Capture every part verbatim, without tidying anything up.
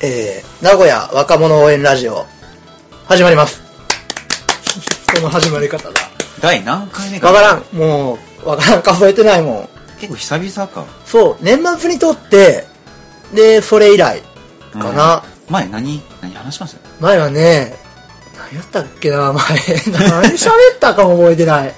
えー、名古屋若者応援ラジオ始まります。この始まり方だ。第何回目か。わからん。もうわからん。数えてないもん。結構久々か。そう、年末にとってでそれ以来かな。うん、前何何話しました？前はね、何やったっけな前。何喋ったかも覚えてない。っ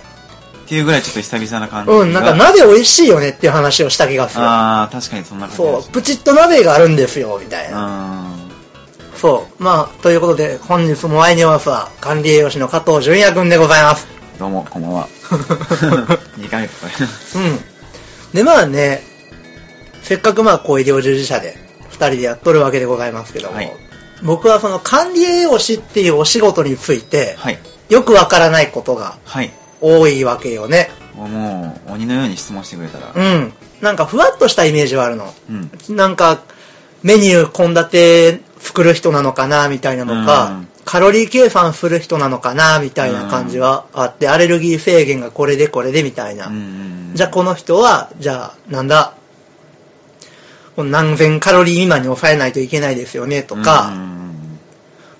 ていうぐらいちょっと久々な感じ。うん、なんか鍋美味しいよねっていう話をした気がする。ああ、確かにそんな感じ。そう、プチッと鍋があるんですよみたいな。うん。そう、まあということで本日も会いにおますは管理栄養士の加藤純也君でございます。どうもこんばんは。にかいめとか。うん。でまあね、せっかくまあこう医療従事者でふたりでやっとるわけでございますけども、はい、僕はその管理栄養士っていうお仕事について、はい、よくわからないことが。はい。多いわけよね。もう鬼のように質問してくれたら、うん、なんかふわっとしたイメージはあるの、うん、なんかメニュー献立作る人なのかなみたいなのか、うん、カロリー計算する人なのかなみたいな感じはあって、うん、アレルギー制限がこれでこれでみたいな、うん、じゃあこの人はじゃあなんだ何千カロリー未満に抑えないといけないですよねとか、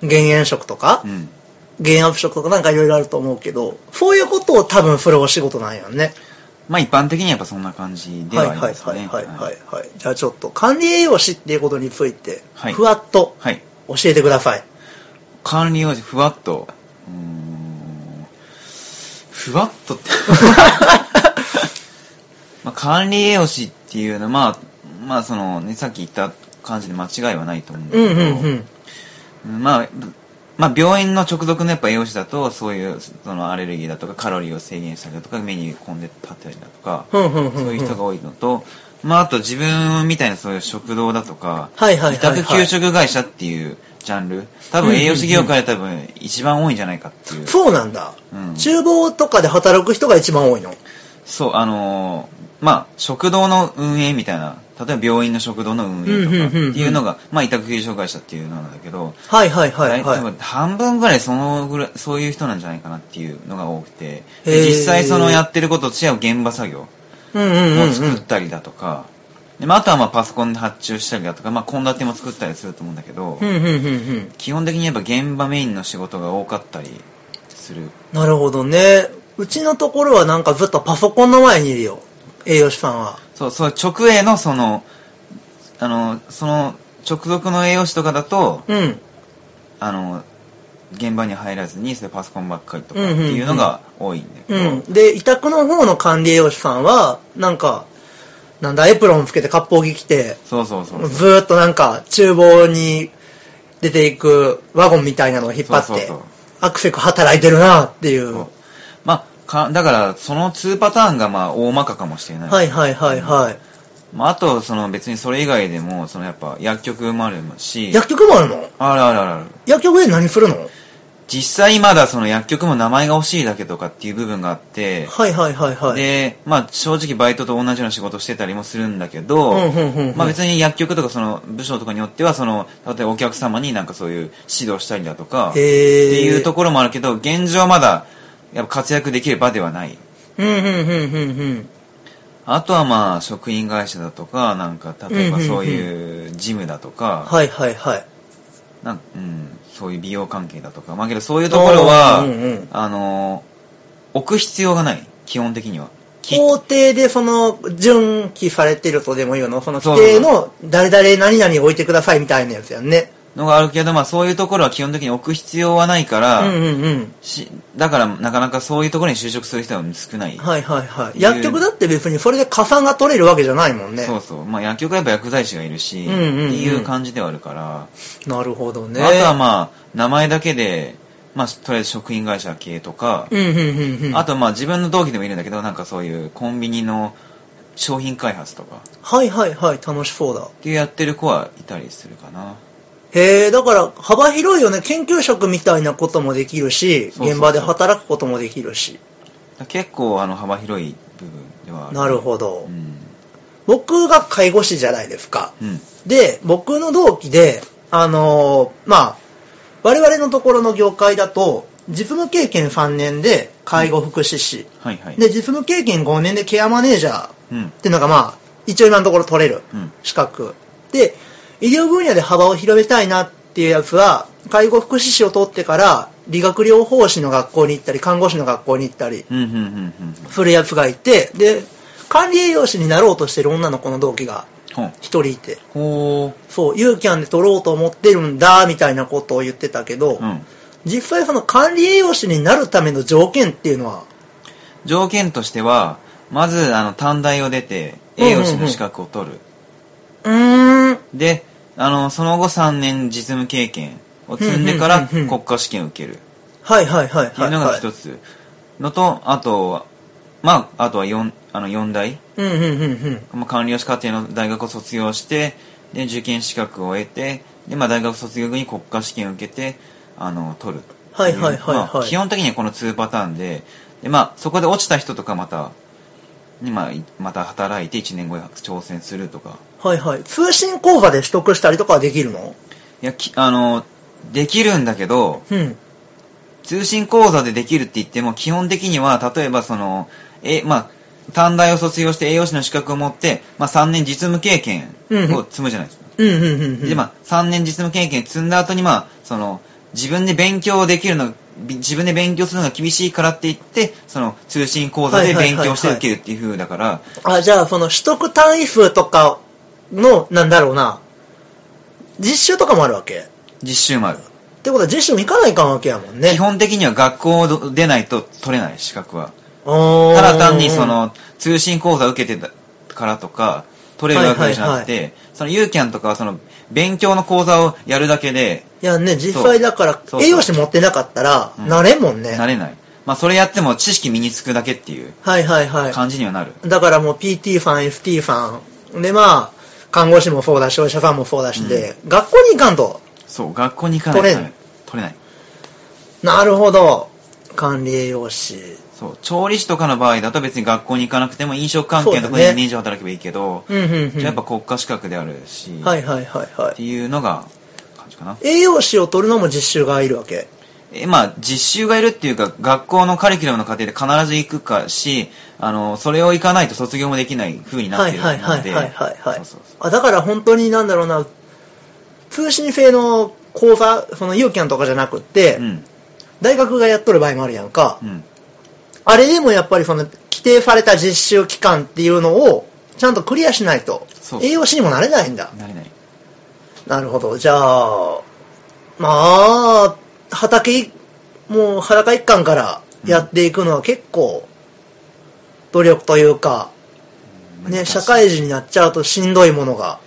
うん、減塩食とか、うん、減圧食とかなんかいろいろあると思うけど、そういうことを多分それお仕事なんやね。まあ一般的にはやっぱそんな感じではありますね。はいはいはいはいはい、はい。じゃあちょっと管理栄養士っていうことについて、はい、ふわっと教えてください。はい、管理栄養士ふわっと、うーんふわっとってまあ管理栄養士っていうのはまあまあそのねさっき言った感じで間違いはないと思うんだけど、うんうんうん、まあ。まあ、病院の直属のやっぱ栄養士だとそういうそのアレルギーだとかカロリーを制限したりだとかメニュー混んで立ったりだとかそういう人が多いのと、まあ、あと自分みたいなそういう食堂だとか委託給食会社っていうジャンル多分栄養士業界で多分一番多いんじゃないかっていう、うんうんうん、そうなんだ、うん、厨房とかで働く人が一番多いの。そう、あのー、まあ食堂の運営みたいな、例えば病院の食堂の運営とかっていうのが、うんうんうんうん、まあ委託給食会社っていうのなんだけど、はいはいはいはい、多分半分ぐらいそのぐらいそういう人なんじゃないかなっていうのが多くて、実際そのやってることと違う現場作業を作ったりだとか、でまあ、あとはまあパソコンで発注したりだとか、まあ献立も作ったりすると思うんだけど、うんうんうんうん、基本的にやっぱ現場メインの仕事が多かったりする。なるほどね。うちのところはなんかずっとパソコンの前にいるよ栄養士さんは。そうそう、直営のそのあのその直属の栄養士とかだと、うん、あの現場に入らずにそれパソコンばっかりとかっていうのが多いんだけど、うんうんうん、で委託の方の管理栄養士さんはなんかなんだエプロンつけて割烹着着て、そうそうそうそうずーっとなんか厨房に出ていくワゴンみたいなのを引っ張って、そうそうそうアクセク働いてるなっていう。そうまあ、かだからそのにパターンがまあ大まかかもしれない。はいはいはいはい。まあ、あとその別にそれ以外でもそのやっぱ薬局もあるし。薬局もあるの？あるあるある。薬局で何するの？実際まだその薬局も名前が欲しいだけとかっていう部分があって。はいはいはいはい。でまあ正直バイトと同じような仕事してたりもするんだけど、うんうんうんうん、まあ別に薬局とかその部署とかによってはその例えばお客様になんかそういう指導したりだとかっていうところもあるけど、現状まだやっぱ活躍できる場ではない。うんうんうんうんうん。あとはまあ食品会社だとかなんか例えばそういうジムだとか、うんうんうん、はいはいはい。なんうんそういう美容関係だとか、まあけどそういうところは、うんうん、あの置く必要がない基本的には。工程でその準記されてるとでもいうのその規定の誰々何々置いてくださいみたいなやつやんね。のがあるけど、まあそういうところは基本的に置く必要はないから、うんうんうん、しだからなかなかそういうところに就職する人は少ない。はいはいはい。薬局だって別にそれで加算が取れるわけじゃないもんね。そうそう。まあ薬局はやっぱ薬剤師がいるし、うんうんうん、っていう感じではあるから。なるほどね。あとはまあ名前だけで、まあとりあえず食品会社系とか、うんうんうんうん、あとまあ自分の同期でもいるんだけど、なんかそういうコンビニの商品開発とか。はいはいはい。楽しそうだ。ってやってる子はいたりするかな。へー、だから幅広いよね。研究職みたいなこともできるし、そうそうそう、現場で働くこともできるし、結構あの幅広い部分ではある。なるほど、うん、僕が介護士じゃないですか、うん、で僕の同期であのー、まあ我々のところの業界だと実務経験さんねんで介護福祉士、うんはいはい、で実務経験ごねんでケアマネージャーっていうのがまあ一応今のところ取れる資格、うん、で医療分野で幅を広げたいなっていうやつは、介護福祉士を取ってから理学療法士の学校に行ったり、看護師の学校に行ったりするやつがいて、で管理栄養士になろうとしてる女の子の同期が一人いて、うん、そうユーキャンで取ろうと思ってるんだみたいなことを言ってたけど、うん、実際その管理栄養士になるための条件っていうのは、条件としてはまずあの短大を出て栄養士の資格を取る、うんうんうん、であのその後さんねん実務経験を積んでから国家試験を受ける、はいはいはいはい、っていうのが一つのと、あとまああとはよんあのよん大、うんうんうんうん、管理栄養士課程の大学を卒業して、で受験資格を得て、で、まあ、大学卒業後に国家試験を受けてあの取る、はいはいはいはい、まあ、基本的にはこのにパターンで、で、まあ、そこで落ちた人とかまた今また働いていちねんごに挑戦するとか、はいはい、通信講座で取得したりとかはできるの？いやきあのできるんだけど、うん、通信講座でできるって言っても基本的には例えばそのえ、まあ、短大を卒業して栄養士の資格を持って、まあ、さんねん実務経験を積むじゃないですか、うんうんうんうん、で、まあ、さんねん実務経験積んだ後に、まあ、その自分で勉強できるの自分で勉強するのが厳しいからって言ってその通信講座で勉強して受けるっていう風だから、はいはいはいはい、あ、じゃあその取得単位数とかのなんだろうな、実習とかもあるわけ？実習もあるってことは実習も行かないかんわけやもんね。基本的には学校出ないと取れない資格は、ただ単にその通信講座受けてたからとか取れるわけじゃなくて、はいはいはい、そのユーキャンとかはその勉強の講座をやるだけで、いやね、実際だから栄養士持ってなかったらなれんもんね、うん、なれない、まあ、それやっても知識身につくだけっていう感じにはなる、はいはいはい、だからもう ピーティー さん エフティー さんで、まあ看護師もそうだしお医者さんもそうだしで、うん、学校に行かんと、そう学校に行かないと取れない、取れない、なるほど。管理栄養士、そう調理師とかの場合だと別に学校に行かなくても飲食関係のところでにねん以上働けばいいけど、うんうんうん、じゃあやっぱ国家資格であるし、はいはいはいはい、っていうのが感じかな。栄養士を取るのも実習がいるわけ？え、まあ実習がいるっていうか学校のカリキュラムの過程で必ず行くかし、あのそれを行かないと卒業もできない風になっているので、はいはいはいはいはい、そうそうそう、あだから本当になんだろうな、通信制の講座、そのユーキャンとかじゃなくって、うん、大学がやっとる場合もあるやんか、うん、あれでもやっぱりその規定された実習期間っていうのをちゃんとクリアしないと栄養士にもなれないんだ。なれない。なるほど。じゃあまあ畑もう裸一貫からやっていくのは結構努力というか、うん、ね、社会人になっちゃうとしんどいものが。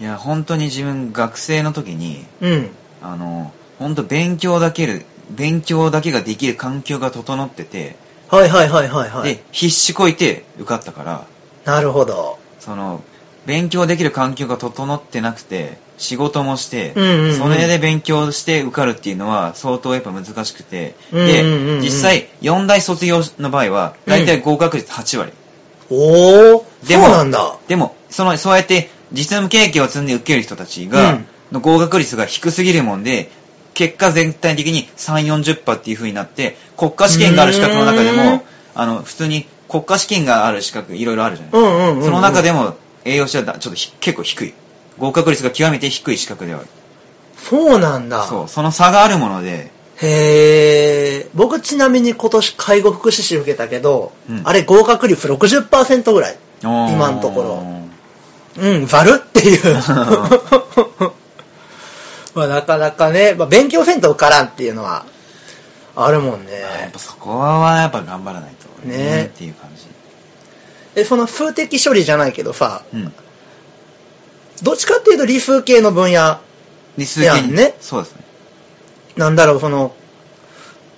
いや本当に自分学生の時に、うん、あの本当勉強だける勉強だけができる環境が整ってて、はいはいはいはいはい、で必死こいて受かったから。なるほど。その勉強できる環境が整ってなくて仕事もして、うんうんうん、それで勉強して受かるっていうのは相当やっぱ難しくて、で、うんうんうん、実際よん大卒業の場合は大体合格率はち割、うん、おー、でもそうなんだ。でもそのそうやって実務経験を積んで受ける人たちが、うん、の合格率が低すぎるもんで結果全体的に さんじゅうからよんじゅっパーセント っていう風になって、国家試験がある資格の中でもあの普通に国家試験がある資格いろいろあるじゃないですか、うんうんうんうん、その中でも栄養士はちょっと結構低い、合格率が極めて低い資格ではある。そうなんだ。そう、その差があるもので。へー。僕ちなみに今年介護福祉士受けたけど、うん、あれ合格率 ろくじゅっパーセント ぐらい今のところ。うん、ざるっていうまあなかなかね、まあ、勉強せんと受からんっていうのはあるもんね。やっぱそこはやっぱ頑張らないとね、ね、っていう感じ。え、その数的処理じゃないけどさ、うん、どっちかっていうと理数系の分野、理数系やんね。そうですね。なんだろう、その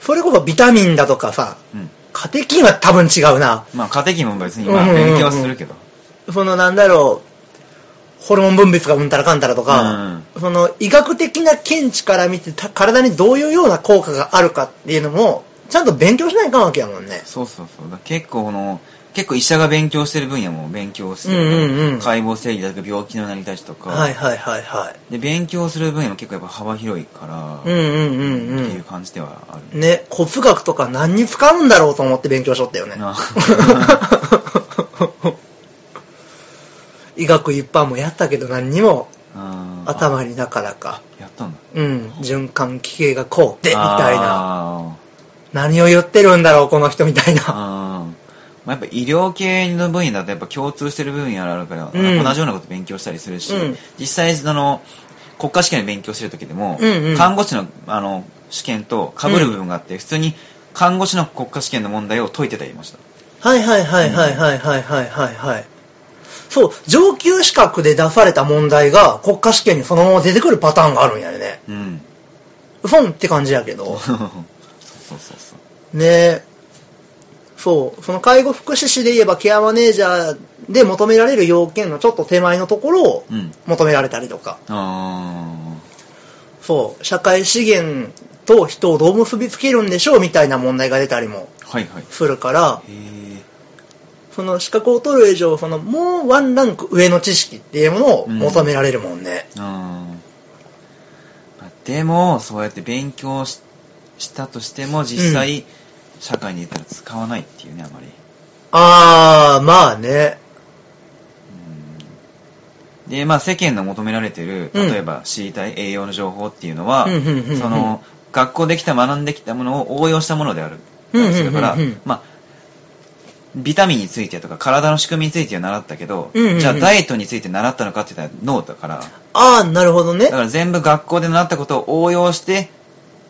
それこそビタミンだとかさ、うん、カテキンは多分違うな。まあカテキンも別に今勉強はするけど、うんうんうん、そのなんだろう、ホルモン分泌がうんたらかんたらとか、うん、その医学的な見地から見て体にどういうような効果があるかっていうのもちゃんと勉強しないかんわけやもんね。そうそうそう。だ結構この結構医者が勉強してる分野も勉強してる、うんうんうん、解剖整理だとか病気の成り立ちとか、はいはいはいはい。で勉強する分野も結構やっぱ幅広いから、うんうんうんうん、っていう感じではある。ね、骨学とか何に使うんだろうと思って勉強しとったよね。あ医学一般もやったけど何にも、あ頭にだからかやったんだ、うん、循環器系がこうでみたいな、何を言ってるんだろうこの人みたいな。あ、まあ、やっぱ医療系の分野だとやっぱ共通してる部分やあるから、うん、同じようなこと勉強したりするし、うん、実際その国家試験の勉強してる時でも、うんうん、看護師の、 あの試験と被る部分があって、うん、普通に看護師の国家試験の問題を解いてたりました。はいはいはいはいはいはいはいはいはい。そう、上級資格で出された問題が国家試験にそのまま出てくるパターンがあるんやね。うん。フォンって感じやけど。そうそうそうそう。ねえ。そう、その介護福祉士で言えばケアマネージャーで求められる要件のちょっと手前のところを求められたりとか。うん、ああ。そう、社会資源と人をどう結びつけるんでしょうみたいな問題が出たりもするから、はいはい、へ、その資格を取る以上そのもうワンランク上の知識っていうものを求められるもんね、うん、あ、でもそうやって勉強 し, したとしても実際、うん、社会に出たら使わないっていうね、あまり。ああ、まあね、で、まあ、世間の求められてる例えば知りたい栄養の情報っていうのは、うん、その学校できた学んできたものを応用したものであるだから、うんうんうんうん、まあ、ビタミンについてとか体の仕組みについては習ったけど、うんうんうん、じゃあダイエットについて習ったのかって言ったらノーだから。ああ、なるほどね。だから全部学校で習ったことを応用して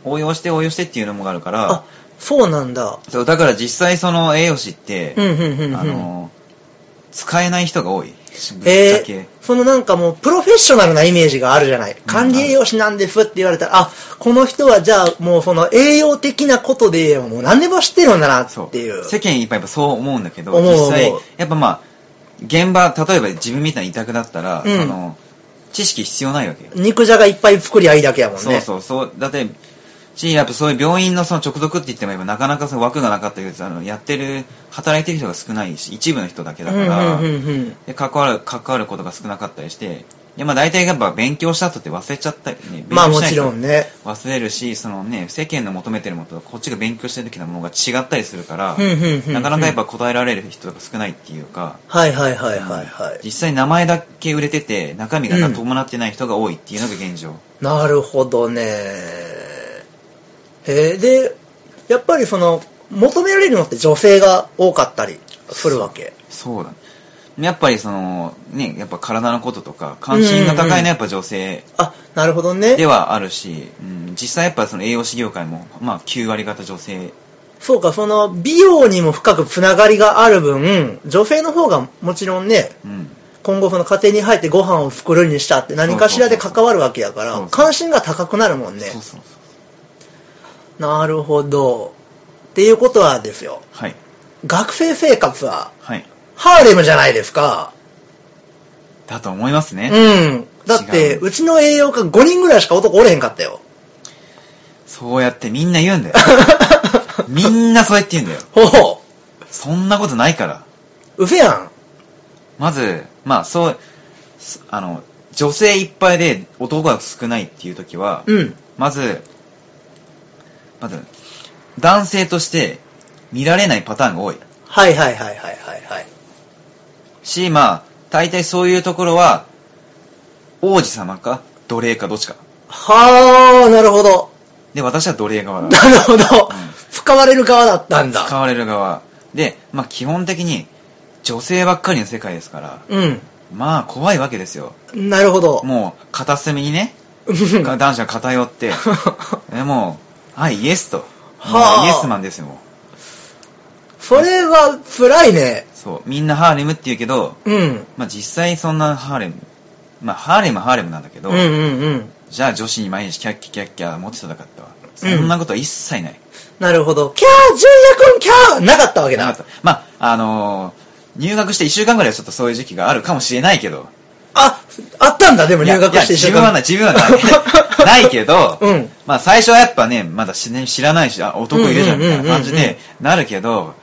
応用して応用してっていうのもあるから。あ、そうなんだ。そう、だから実際その栄養士って、うんうんうんうん、あの使えない人が多い。えー、そのなんかもうプロフェッショナルなイメージがあるじゃない。管理栄養士なんですって言われたら、うん、あ、この人はじゃあもうその栄養的なことでもう何でも知ってるんだなっていう。そう、世間いっぱいやっぱそう思うんだけど、実際やっぱまあ現場、例えば自分みたいに委託だったら、うん、その知識必要ないわけよ。肉じゃがいっぱい作りゃいいだけやもんね。そうそうそう。だってし、やっぱそういう病院 の, その直属って言ってもなかなかその枠がなかったけど、あのやってる働いてる人が少ないし、一部の人だけだから、うんうんうんうん、で関わる関わることが少なかったりして、で、まあ、大体やっぱ勉強した後って忘れちゃったり、ね、まあもちろんね、忘れるし、そのね、世間の求めてるものとこっちが勉強してる時のものが違ったりするから、うんうんうんうん、なかなかやっぱ答えられる人が少ないっていうか、はいはいはいはいはい、実際名前だけ売れてて中身が伴ってない人が多いっていうのが現状、うん、なるほどね。えー、でやっぱりその求められるのって女性が多かったりするわけ。そうだね。やっぱりそのね、やっぱ体のこととか関心が高いのはやっぱ女性、あ、なるほどね、ではあるし、うん、実際やっぱその栄養士業界もまあきゅう割方女性。そうか、その美容にも深くつながりがある分、女性の方がもちろんね、うん、今後その家庭に入ってご飯を作るにしたって何かしらで関わるわけだから、そうそうそうそう、関心が高くなるもんね。そうそうそう。なるほど。っていうことはですよ、はい、学生生活はハーレムじゃないですか。だと思いますね。うん。だってうちの栄養科ごにんぐらいしか男おれへんかったよ。そうやってみんな言うんだよ。みんなそうやって言うんだよ。ほほ。そんなことないから。うせやん。まず、まあそう、あの、女性いっぱいで男が少ないっていう時は、うん、まず、まず男性として見られないパターンが多い。はいはいはいはいはいはい。し、まあ大体そういうところは王子様か奴隷かどっちか。はあ、なるほど。で、私は奴隷側だ。なるほど、うん。使われる側だったんだ。使われる側。で、まあ基本的に女性ばっかりの世界ですから。うん。まあ怖いわけですよ。なるほど。もう片隅にね、男子が偏って、でも。はい、イエスと。はあ、イエスマンですよ、もう。それは辛いね。そう、みんなハーレムって言うけど、うん。まあ実際そんなハーレム、まあハーレムはハーレムなんだけど、うんうんうん。じゃあ女子に毎日キャッキャキャッキャ持ってただかったわ。そんなことは一切ない。うん、なるほど。キャー、ジュンヤ君キャーなかったわけだ。なかった。まあ、あのー、入学していっしゅうかんぐらいはちょっとそういう時期があるかもしれないけど。あ、あったんだ、でも入学していっしゅうかん。自分はない、自分はない。ないけど、うん、まあ最初はやっぱね、まだ知らないし、あ、男いるじゃんみたいな感じでなるけど、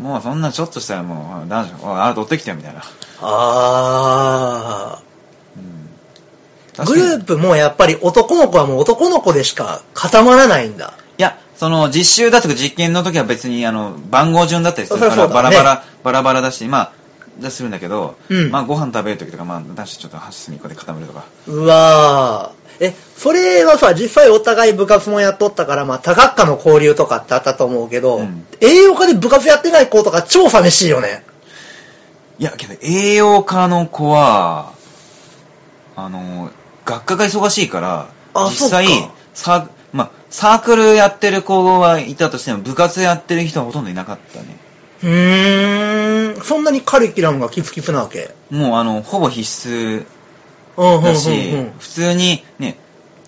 もうそんなちょっとしたらもう、男女、あ、取ってきたよみたいな。あー、うん。グループもやっぱり男の子はもう男の子でしか固まらないんだ。いや、その実習だとか実験の時は別にあの番号順だったりするから、バラバラ、バラバラだし、まあ、出するんだけど、うん、まあご飯食べるときとか、まあ男子ちょっと箸隅っこで固めるとか。うわー、え、それはさ、実際お互い部活もやっとったから、まあ多学科の交流とかってあったと思うけど、うん、栄養科で部活やってない子とか超寂しいよね。いやけど栄養科の子はあの学科が忙しいから、実際サ、まあ、サークルやってる子はいたとしても部活やってる人はほとんどいなかったね。うーん、そんなにカリキュラムがキツキツなわけ？もうあのほぼ必須だし、うんうんうんうん、普通にね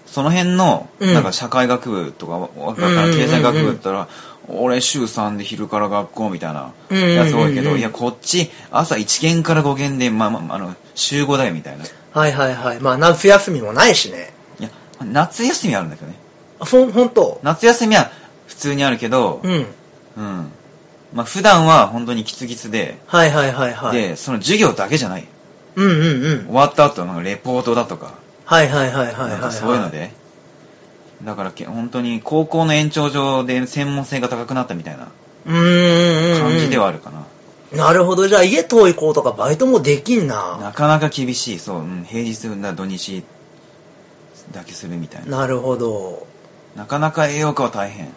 その辺のなんか社会学部とか、うん、経済学部だったら、うんうんうん、俺週さんで昼から学校みたいなやつ多いけど、うんうんうん、いやこっち朝いち限からご限で、まあまあ、あの週ごだよみたいな。はいはいはい。まあ夏休みもないしね。いや夏休みあるんだけどね。あ、ほ本当。夏休みは普通にあるけど、うんうん。まあ普段は本当にキツキツで、はいはいはいはい。でその授業だけじゃない。うんうんうん。終わった後のレポートだとか。はいはいはいはいはい、はい、そういうのでだから本当に高校の延長上で専門性が高くなったみたいな感じではあるかな。なるほど。じゃあ家遠い子とかバイトもできんな。なかなか厳しい。そう、うん、平日な土日だけするみたいな。なるほど。なかなか栄養科は大変。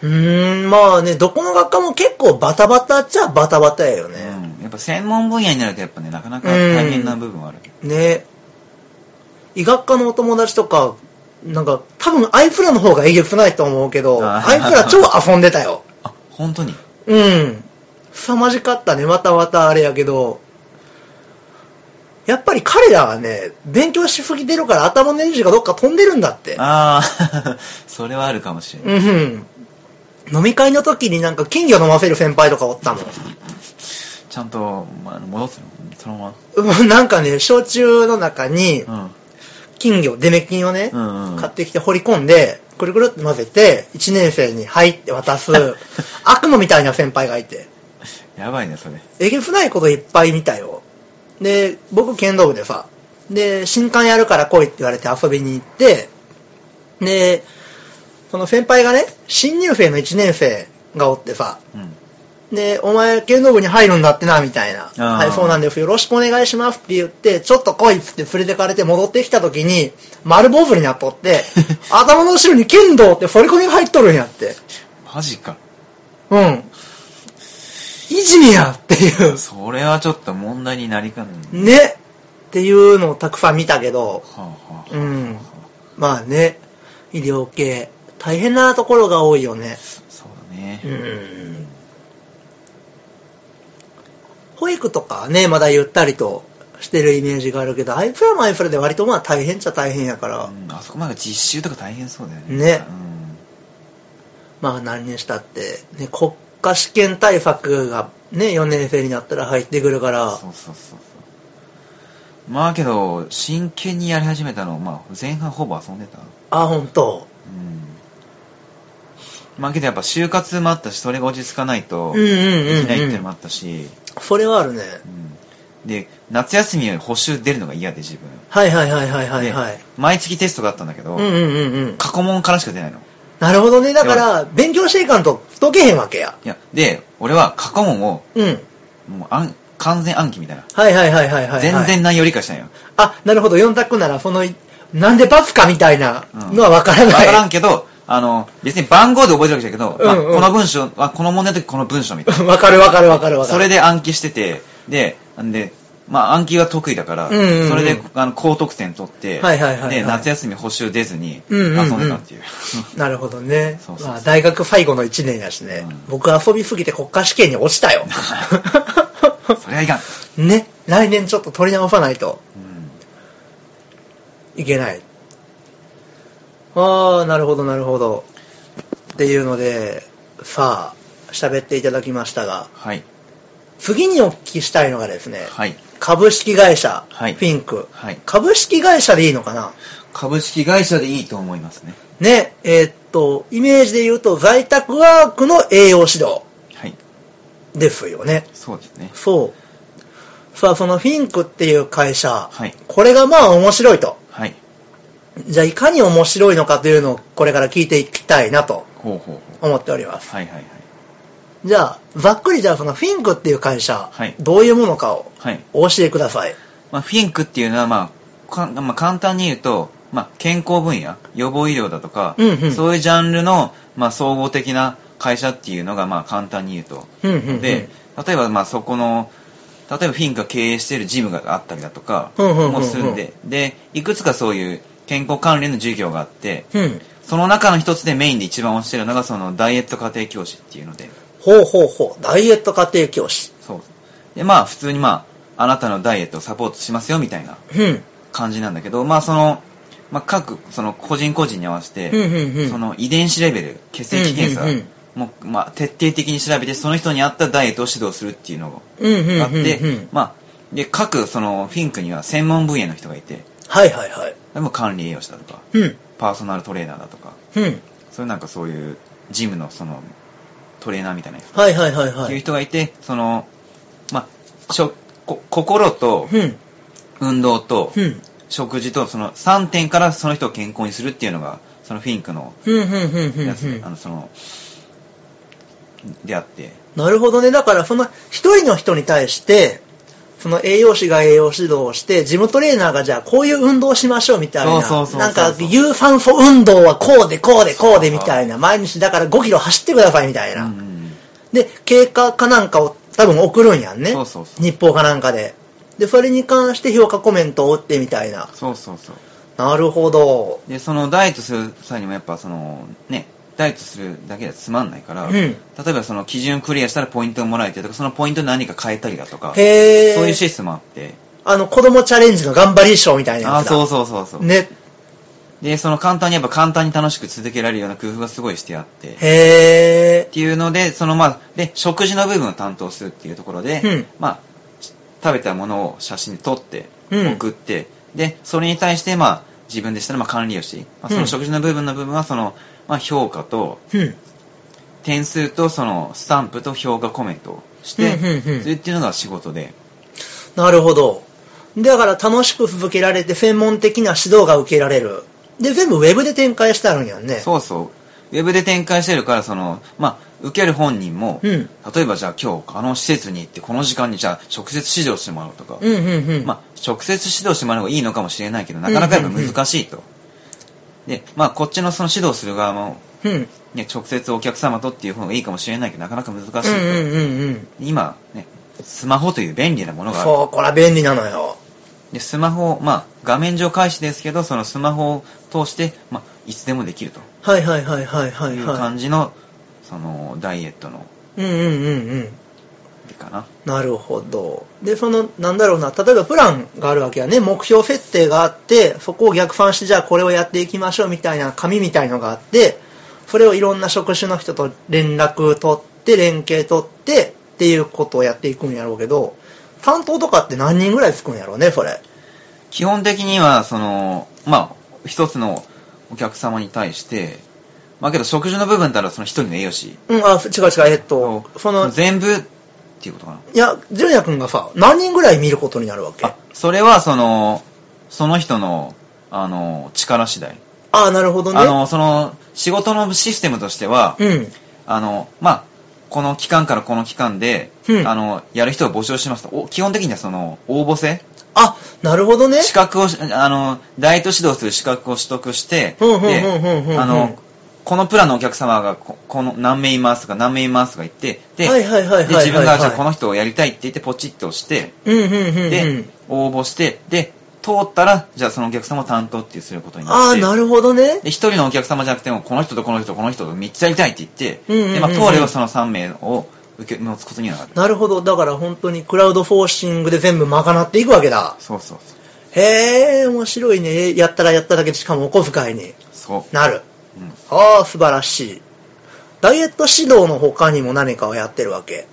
うーん、まあね、どこの学科も結構バタバタっちゃバタバタやよね、うん、やっぱ専門分野になるとやっぱねなかなか大変な部分はあるね。医学科のお友達とか、なんか、多分あいつらの方がえげつないと思うけど、あいつら超遊んでたよ。あ、本当に？うん。凄まじかったね。またまたあれやけど、やっぱり彼らはね、勉強しすぎてるから頭のネジがどっか飛んでるんだって。ああ、それはあるかもしれない。うん。飲み会の時になんか金魚飲ませる先輩とかおったもん。ちゃんと、まあ、戻すの？そのまま。なんかね、焼酎の中に、うん、金魚、デメキンをね、うんうんうん、買ってきて掘り込んで、くるくるって混ぜて、いちねん生に入って渡す、悪魔みたいな先輩がいて。やばいね、それ。えげつないこといっぱい見たよ。で、僕、剣道部でさ、で、新刊やるから来いって言われて遊びに行って、で、その先輩がね、新入生のいちねん生がおってさ、うん、で、お前、剣道部に入るんだってな、みたいな。はい、そうなんです。よろしくお願いしますって言って、ちょっと来いって連れてかれて戻ってきた時に、丸坊主になっとって、頭の後ろに剣道って反り込みが入っとるんやって。マジか。うん。いじめやっていう。それはちょっと問題になりかね。ねっていうのをたくさん見たけど、はあはあ、うん。まあね、医療系、大変なところが多いよね。そうだね。うん。保育とかね、まだゆったりとしてるイメージがあるけど、あいつらもあいつらで割とまあ大変っちゃ大変やから、うん、あそこまで実習とか大変そうだよね。ね、うん、まあ何にしたって、ね、国家試験対策がねよねん生になったら入ってくるから、そうそうそうそう。まあけど真剣にやり始めたの、まあ前半ほぼ遊んでた。あ、本当。うん。まあけどやっぱ就活もあったし、それが落ち着かないとできないっていうのもあったし、それはあるね、うん、で夏休みより補習出るのが嫌で自分。はいはいはいはいはい、はい、毎月テストがあったんだけど、うんうんうんうん、過去問からしか出ないの。なるほどね。だから勉強していかんと解けへんわけや。いやで俺は過去問を、うん、もうあん完全暗記みたいな。はいはいはいはいはい、はい、全然内容理解しないよ。あ、なるほど。よん択ならそのなんで罰かみたいなのは分からない、うん、分からんけど、あの別に番号で覚えてるわけだけど、うんうん、まあ、この文章はこの問題の時この文章みたいな。わかるわかるわかるわかる。それで暗記してて、ででまあ暗記は得意だから、うんうんうん、それであの高得点取って、はいはいはいはい、で夏休み補習出ずに遊んでたっていう。うんうんうん、なるほどね。そうそうそう、まあ、大学最後のいちねんやしね、うん。僕遊びすぎて国家試験に落ちたよ。それはいかん。ね、来年ちょっと取り直さないと、うん、いけない。ああ、なるほどなるほど。っていうのでさあ喋っていただきましたが、はい、次にお聞きしたいのがですね、はい、株式会社、はい、フィンク、はい、株式会社でいいのかな。株式会社でいいと思いますね。ね、えー、っとイメージで言うと在宅ワークの栄養指導ですよね、はい、そうですね。そうさあ、そのフィンクっていう会社、はい、これがまあ面白いと、はい、じゃあいかに面白いのかというのをこれから聞いていきたいなと思っております。ほうほうほう、はいはいはい。じゃあざっくりじゃあそのフィンクっていう会社、はい、どういうものかを教えてください、はいまあ、フィンクっていうのは、まあまあ、簡単に言うと、まあ、健康分野予防医療だとか、うんうん、そういうジャンルの、まあ、総合的な会社っていうのが、まあ、簡単に言うと、うんうんうん、で例えば、まあ、そこの例えばフィンクが経営しているジムがあったりだとかもするんで、でいくつかそういう健康関連の授業があって、うん、その中の一つでメインで一番推してるのがそのダイエット家庭教師っていうので、ほうほうほうダイエット家庭教師、そうでまあ普通にまああなたのダイエットをサポートしますよみたいな感じなんだけど、うん、まあそのまあ各その個人個人に合わせて、うんうんうん、その遺伝子レベル血液検査、うんうんうんもうまあ、徹底的に調べてその人に合ったダイエットを指導するっていうのがあって、うんうんうんうん、まあ、で各そのフィンクには専門分野の人がいて、はいはいはい、でも管理栄養士だとか、うん、パーソナルトレーナーだとか、うん、そういうなんかそういうジムのそのトレーナーみたいな人、はいはいはいはい、っていう人がいて、そのまあしょこ心と運動と食事とそのさんてんからその人を健康にするっていうのがそのフィンクのやつで、あのそのであって、なるほどね。だからその一人の人に対してその栄養士が栄養指導をしてジムトレーナーがじゃあこういう運動をしましょうみたいな、そうそうそうそう、なんか有酸素運動はこうでこうでこうでみたいな、毎日だからごキロ走ってくださいみたいな、うんうん、で経過かなんかを多分送るんやんね、そうそうそう、日報かなんかで、でそれに関して評価コメントを打ってみたいな、そうそうそう、なるほど。でそのダイエットする際にもやっぱそのねダイエットするだけではつまんないから、うん、例えばその基準クリアしたらポイントをもらえてとか、そのポイント何か変えたりだとか、へー、そういうシステムもあって、あの子供チャレンジの頑張り賞みたいなやつだ、あ、そうそうそうそう、ね、でその簡単にやっぱ簡単に楽しく続けられるような工夫がすごいしてあって、へーっていうので、そのまあで食事の部分を担当するっていうところで、うん、まあ食べたものを写真に撮って送って、うん、でそれに対してまあ自分でしたらまあ管理をし、まあ、その食事の部分の部分はその、まあ、評価と、うん、点数とそのスタンプと評価コメントをして、うんうんうん、それっていうのが仕事で、なるほど。だから楽しく続けられて専門的な指導が受けられる、で全部ウェブで展開してあるんやんね、そうそう、ウェブで展開してるから、その、まあ、受ける本人も、うん、例えばじゃあ今日あの施設に行ってこの時間にじゃあ直接指導してもらうとか、うんうんうん、まあ、直接指導してもらうのがいいのかもしれないけど、なかなかやっぱ難しいと、うんうんうん、で、まあ、こっちのその指導する側も、うんね、直接お客様とっていう方がいいかもしれないけど、なかなか難しいと、うんうんうんうん、今、ね、スマホという便利なものがある、そう、これは便利なのよ。でスマホ、まあ、画面上開始ですけど、そのスマホを通して、まあ、いつでもできると、はいはいはいはいはい、いう感じのそのダイエットの、うんうんうんうん、でかな。なるほど。でそのなんだろうな、例えばプランがあるわけやね、目標設定があって、そこを逆算してじゃあこれをやっていきましょうみたいな紙みたいのがあって、それをいろんな職種の人と連絡取って連携取ってっていうことをやっていくんやろうけど、担当とかって何人ぐらいつくんやろうね、それ。基本的にはそのまあ一つのお客様に対して、まあけど食事の部分だったらその一人の栄養士。うん、あ、違う違う、えっと、その全部っていうことかな。いや、ジュニア君がさ、何人ぐらい見ることになるわけ？あ、それはその、その人の、あの、力次第。ああ、なるほどね。あの、その、仕事のシステムとしては、うん、あの、まあ、この期間からこの期間で、うん、あの、やる人を募集しますと。お、基本的にはその、応募制？あ、なるほどね。資格を、あの、ダイエット指導する資格を取得して、で、あの、このプランのお客様がこ、この何名いますか、何名いますか言って、で、自分がじゃあこの人をやりたいって言って、ポチッとして、うんうんうんうん、で、応募して、で、通ったら、じゃあそのお客様を担当ってすることになって。ああ、なるほどね。で、一人のお客様じゃなくても、この人とこの人とこの人とみっつやりたいって言って、うんうんうんうん、で、まあ、通ればそのさん名を、受け持つことにはなる。なるほど。だから本当にクラウドフォーシングで全部賄っていくわけだ。そうそうそう。へえ、面白いね。やったらやっただけで、しかもお小遣いになる。そう。うん、ああ、素晴らしい。ダイエット指導の他にも何かをやってるわけ。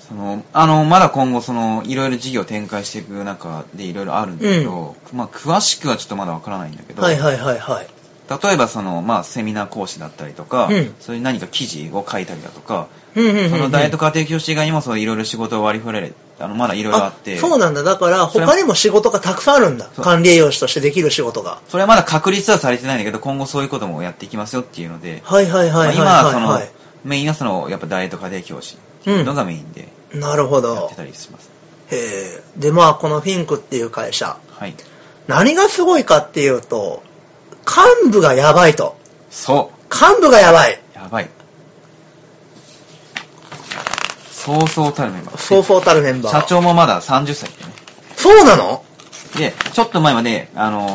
そのあのまだ今後そのいろいろ事業を展開していく中でいろいろあるんだけど、うん、まあ詳しくはちょっとまだわからないんだけど。はいはいはいはい。例えばその、まあ、セミナー講師だったりとか、うん、そういう何か記事を書いたりだとか、うんうんうんうん、そのダイエット家庭教師以外にもそういろいろ仕事を割り振られ、あのまだいろいろあって、そうなんだ。だから他にも仕事がたくさんあるんだ。管理栄養士としてできる仕事が。それはまだ確立はされてないんだけど、今後そういうこともやっていきますよっていうので、はいはいはいはい、はい、まあ、今はその、はいはいはい、メインはそのやっぱダイエット家庭教師っていうのがメインでなるほどやってたりします、うん、へえ。でまあこのフィンクっていう会社、はい、何がすごいかっていうと幹部がやばいと。そう幹部がやばいやばいそうそうたるメンバーそうそうたるメンバー社長もまださんじゅっさいってね。そうなのでちょっと前まであの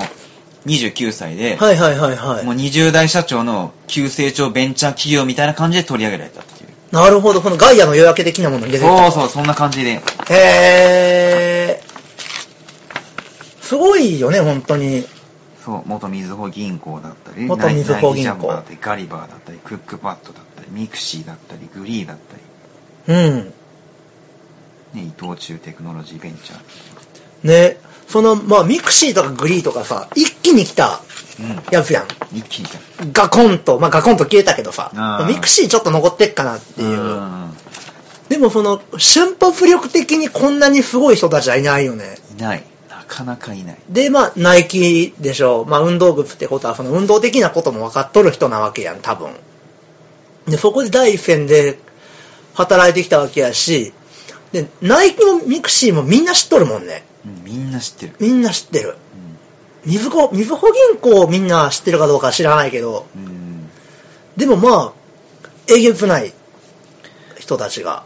にじゅうきゅうさいで、はいはいはいはい、もうにじゅう代社長の急成長ベンチャー企業みたいな感じで取り上げられたっていう。なるほど、このガイアの夜明け的なものに出てきた。そうそう、そんな感じで。へー。すごいよね、本当に。そう、元みずほ銀行だったり、元みずほ銀行ナイキジャンパーだったり、ガリバーだったり、クックパッドだったり、ミクシーだったり、グリーだったり。うん。ね、伊藤忠テクノロジーベンチャー。ね。そのまあ、ミクシーとかグリーとかさ一気に来たやつやん、うん、一気に来たガコンと、まあ、ガコンと消えたけどさミクシーちょっと残ってっかなっていう。でもその瞬発力的にこんなにすごい人たちはいないよね。いないなかなかいない。でまあナイキでしょ、まあ、運動靴ってことはその運動的なことも分かっとる人なわけやん多分でそこで第一線で働いてきたわけやしでナイキもミクシーもみんな知っとるもんね。みんな知ってるみんな知ってる、うん、みずほ銀行みんな知ってるかどうか知らないけど、うん、でもまあえげつない人たちが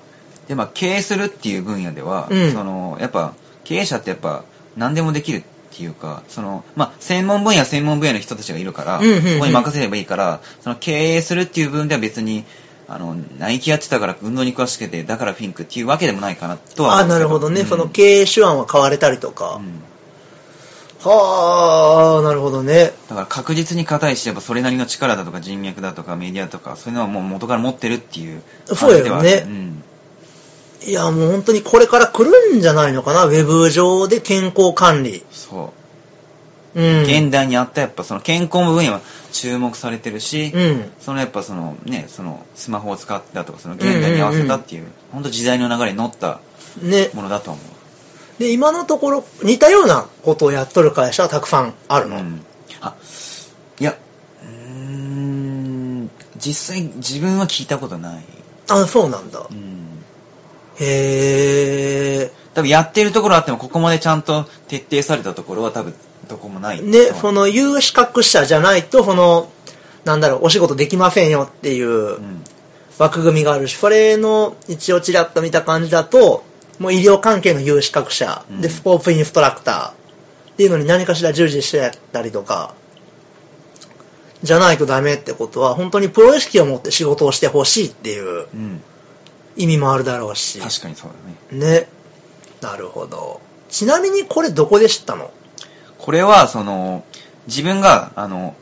で、まあ、経営するっていう分野では、うん、そのやっぱ経営者ってやっぱ何でもできるっていうかその、まあ、専門分野専門分野の人たちがいるから、うんうんうん、ここに任せればいいからその経営するっていう部分では別にあのナイキやってたから運動に詳しくてだからフィンクっていうわけでもないかなとは。あ、なるほどね、うん、その経営手腕は変われたりとか、うん、はあなるほどね。だから確実に固いしやっぱそれなりの力だとか人脈だとかメディアとかそういうのはもう元から持ってるっていう。そうよね、うん、いやもう本当にこれから来るんじゃないのかなウェブ上で健康管理。そう、うん、現代にあったやっぱその健康の分野は注目されてるし、うん、そのやっぱそのねそのスマホを使ってだとかその現代に合わせたっていう、うんうんうん、本当時代の流れに乗ったものだと思う、ね、で今のところ似たようなことをやっとる会社はたくさんあるの、うん、あいやうーん実際自分は聞いたことない。あそうなんだ、うん、へえ。多分やってるところあってもここまでちゃんと徹底されたところは多分どこもないね。その有資格者じゃないとそのなんだろうお仕事できませんよっていう枠組みがあるし、それの一応ちらっと見た感じだともう医療関係の有資格者でスポーツインストラクターっていうのに何かしら従事してたりとかじゃないとダメってことは本当にプロ意識を持って仕事をしてほしいっていう意味もあるだろうし、うん、確かにそうだね。ね、なるほど。ちなみにこれどこで知ったの？これはその自分があの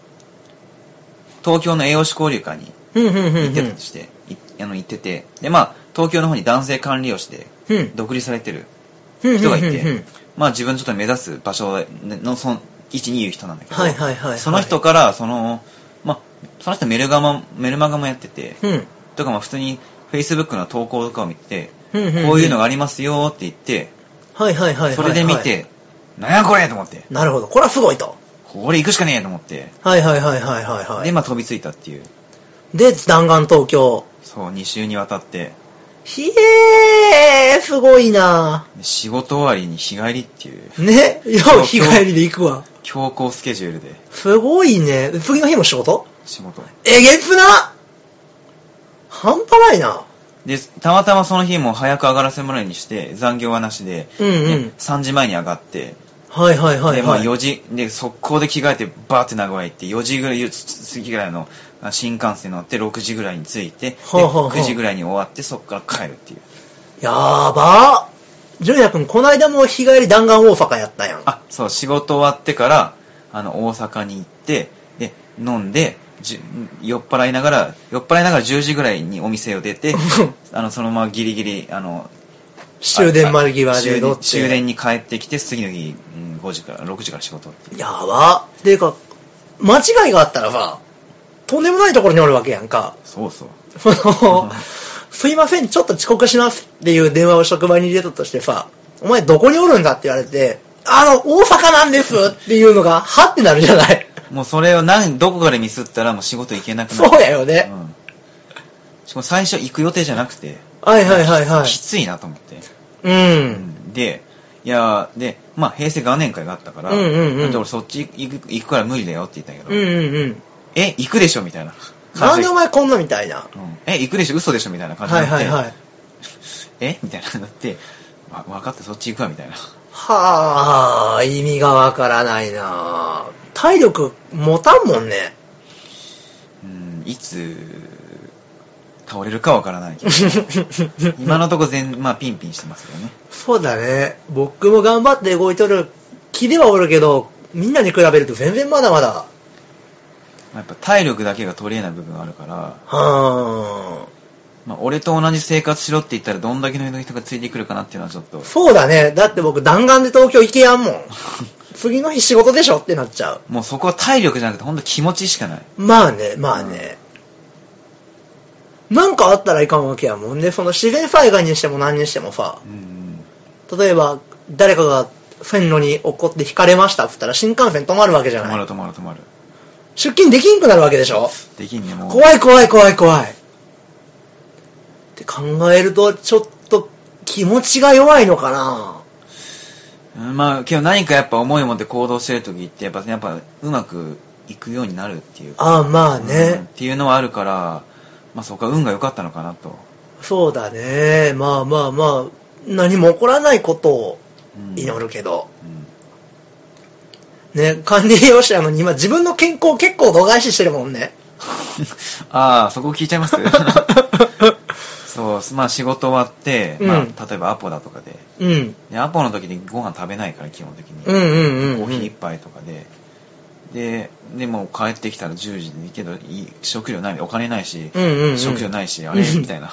東京の栄養士交流会に行ってたとして、うんうんうんうん、あの行っててで、まあ、東京の方に男性管理栄養士で独立されてる人がいて自分ちょっと目指す場所のその位置にいる人なんだけど、はいはいはいはい、その人からその、まあ、その人メルガマメルマガもやってて、うん、とかまあ普通に Facebook の投稿とかを見て、うんうんうん、こういうのがありますよって言って、はいはいはいはいはい、それで見てなんやこれと思って、なるほどこれはすごいとこれ行くしかねえと思ってはいはいはいはいはい、はい、でまあ飛びついたっていうで弾丸東京そうに週にわたってひえーすごいな。仕事終わりに日帰りっていうねっ日帰りで行くわ強行スケジュールですごいね。次の日も仕事仕事えげつな半端ないな。でたまたまその日も早く上がらせもらいにして残業はなしで、うんうん、でさんじまえに上がってはいはいはい、はい、でまあよじで速攻で着替えてバーって名古屋行ってよじぐらい過ぎぐらいの新幹線乗ってろくじぐらいに着いて、はあはあ、でくじぐらいに終わってそこから帰るっていう。やーばー。純也君この間も日帰り弾丸大阪やったやん。あそう仕事終わってからあの大阪に行ってで飲んで酔っ払いながら酔っ払いながらじゅうじぐらいにお店を出てあのそのままギリギリあの終電間際でどって終電に帰ってきて次の日ごじからろくじから仕事ってやばっていうか間違いがあったらさとんでもないところにおるわけやんか。そうそうすいませんちょっと遅刻しますっていう電話を職場に入れたとしてさお前どこにおるんだって言われてあの大阪なんですっていうのがはってなるじゃないもうそれを何どこかでミスったらもう仕事行けなくなる。そうだよね、しかも最初行く予定じゃなくて、はいはいはいはい、きついなと思って、うん、でいやでまあ平成元年会があったから、うんうんうん、で俺そっち行く行くから無理だよって言ったんやけど、うんうんうん、え行くでしょみたいな、なんでお前こんなみたいな、うん、え行くでしょ嘘でしょみたいな感じになって、はいはいはい、えみたいななって、ま、分かってそっち行くわみたいな。はあ、意味がわからないな。体力持たんもんね。うん、いつ倒れるかわからないけど今のとこ全、まあ、ピンピンしてますよね。そうだね。僕も頑張って動いとる気ではおるけど、みんなに比べると全然まだまだやっぱ体力だけが取れない部分があるから、はあ。まあ、俺と同じ生活しろって言ったらどんだけの人がついてくるかなっていうのはちょっと。そうだね。だって僕弾丸で東京行けやんもん次の日仕事でしょってなっちゃう。もうそこは体力じゃなくて本当気持ちしかない。まあねまあね、うん、なんかあったらいかんわけやもんね。その自然災害にしても何にしてもさ、うん、例えば誰かが線路に落っこってひかれましたって言ったら新幹線止まるわけじゃない。止まる止まる止まる。出勤できんくなるわけでしょ。できんね。もう怖い怖い怖い怖いって考えるとちょっと気持ちが弱いのかな。まあけど何かやっぱ思いを持って行動してる時ってやっぱやっぱうまくいくようになるっていうか。ああまあね、うん、っていうのはあるから、まあそこは運が良かったのかなと。そうだね。まあまあまあ何も起こらないことを祈るけど、うんうん、ね、管理栄養士なのに今自分の健康結構度外視してるもんねああそこ聞いちゃいますそう、まあ、仕事終わって、うん、まあ、例えばアポだとか で,、うん、でアポの時にご飯食べないから基本的に、うんうんうんうん、コーヒー一杯とか で, で, でもう帰ってきたらじゅうじにけど食料ない、お金ないし、うんうんうん、食料ないしあれみたいな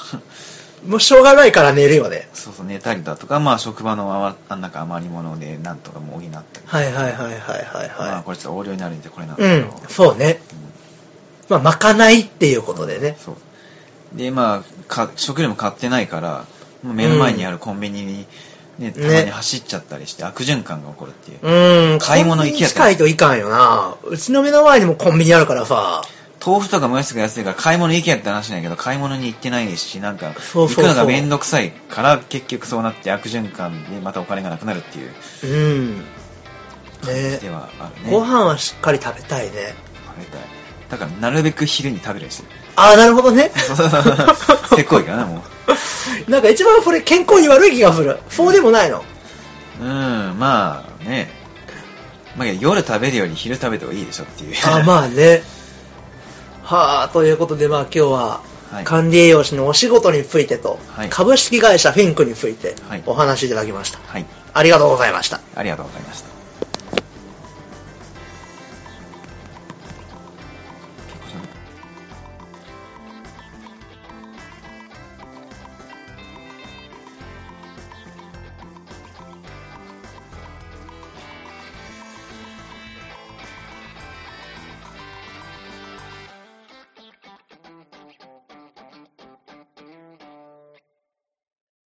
もうしょうがないから寝るよね。そうそう寝たりだとか、まあ、職場のああなんか余り物でなんとかもう補ったり、はいはいはいはいはい、まあ、これちょっと横領になるんでこれなんだけど、うん、そうね、うん、まあまかないっていうことでね。そうでまあ、食料も買ってないから目の前にあるコンビニに、ね、うんね、たまに走っちゃったりして悪循環が起こるっていう。うん、買い物行きやったら近いといかんよな。うちの目の前にもコンビニあるからさ、豆腐とかも安く安いから買い物行きやったら話ないけど買い物に行ってないし、なんかそうそうそう、行くのがめんどくさいから結局そうなって悪循環でまたお金がなくなるっていう感じではあるね。ご飯はしっかり食べたいね。食べたい。だからなるべく昼に食べるようにしてる。ああなるほどねせっこいからなもうなんか一番これ健康に悪い気がする。そうでもないの。うん、まあね、まあ、夜食べるより昼食べた方がいいでしょっていう。あまあね。はあ、ということで、まあ、今日は管理栄養士のお仕事についてと、はい、株式会社フィンクについてお話しいただきました、はいはい、ありがとうございました。ありがとうございました。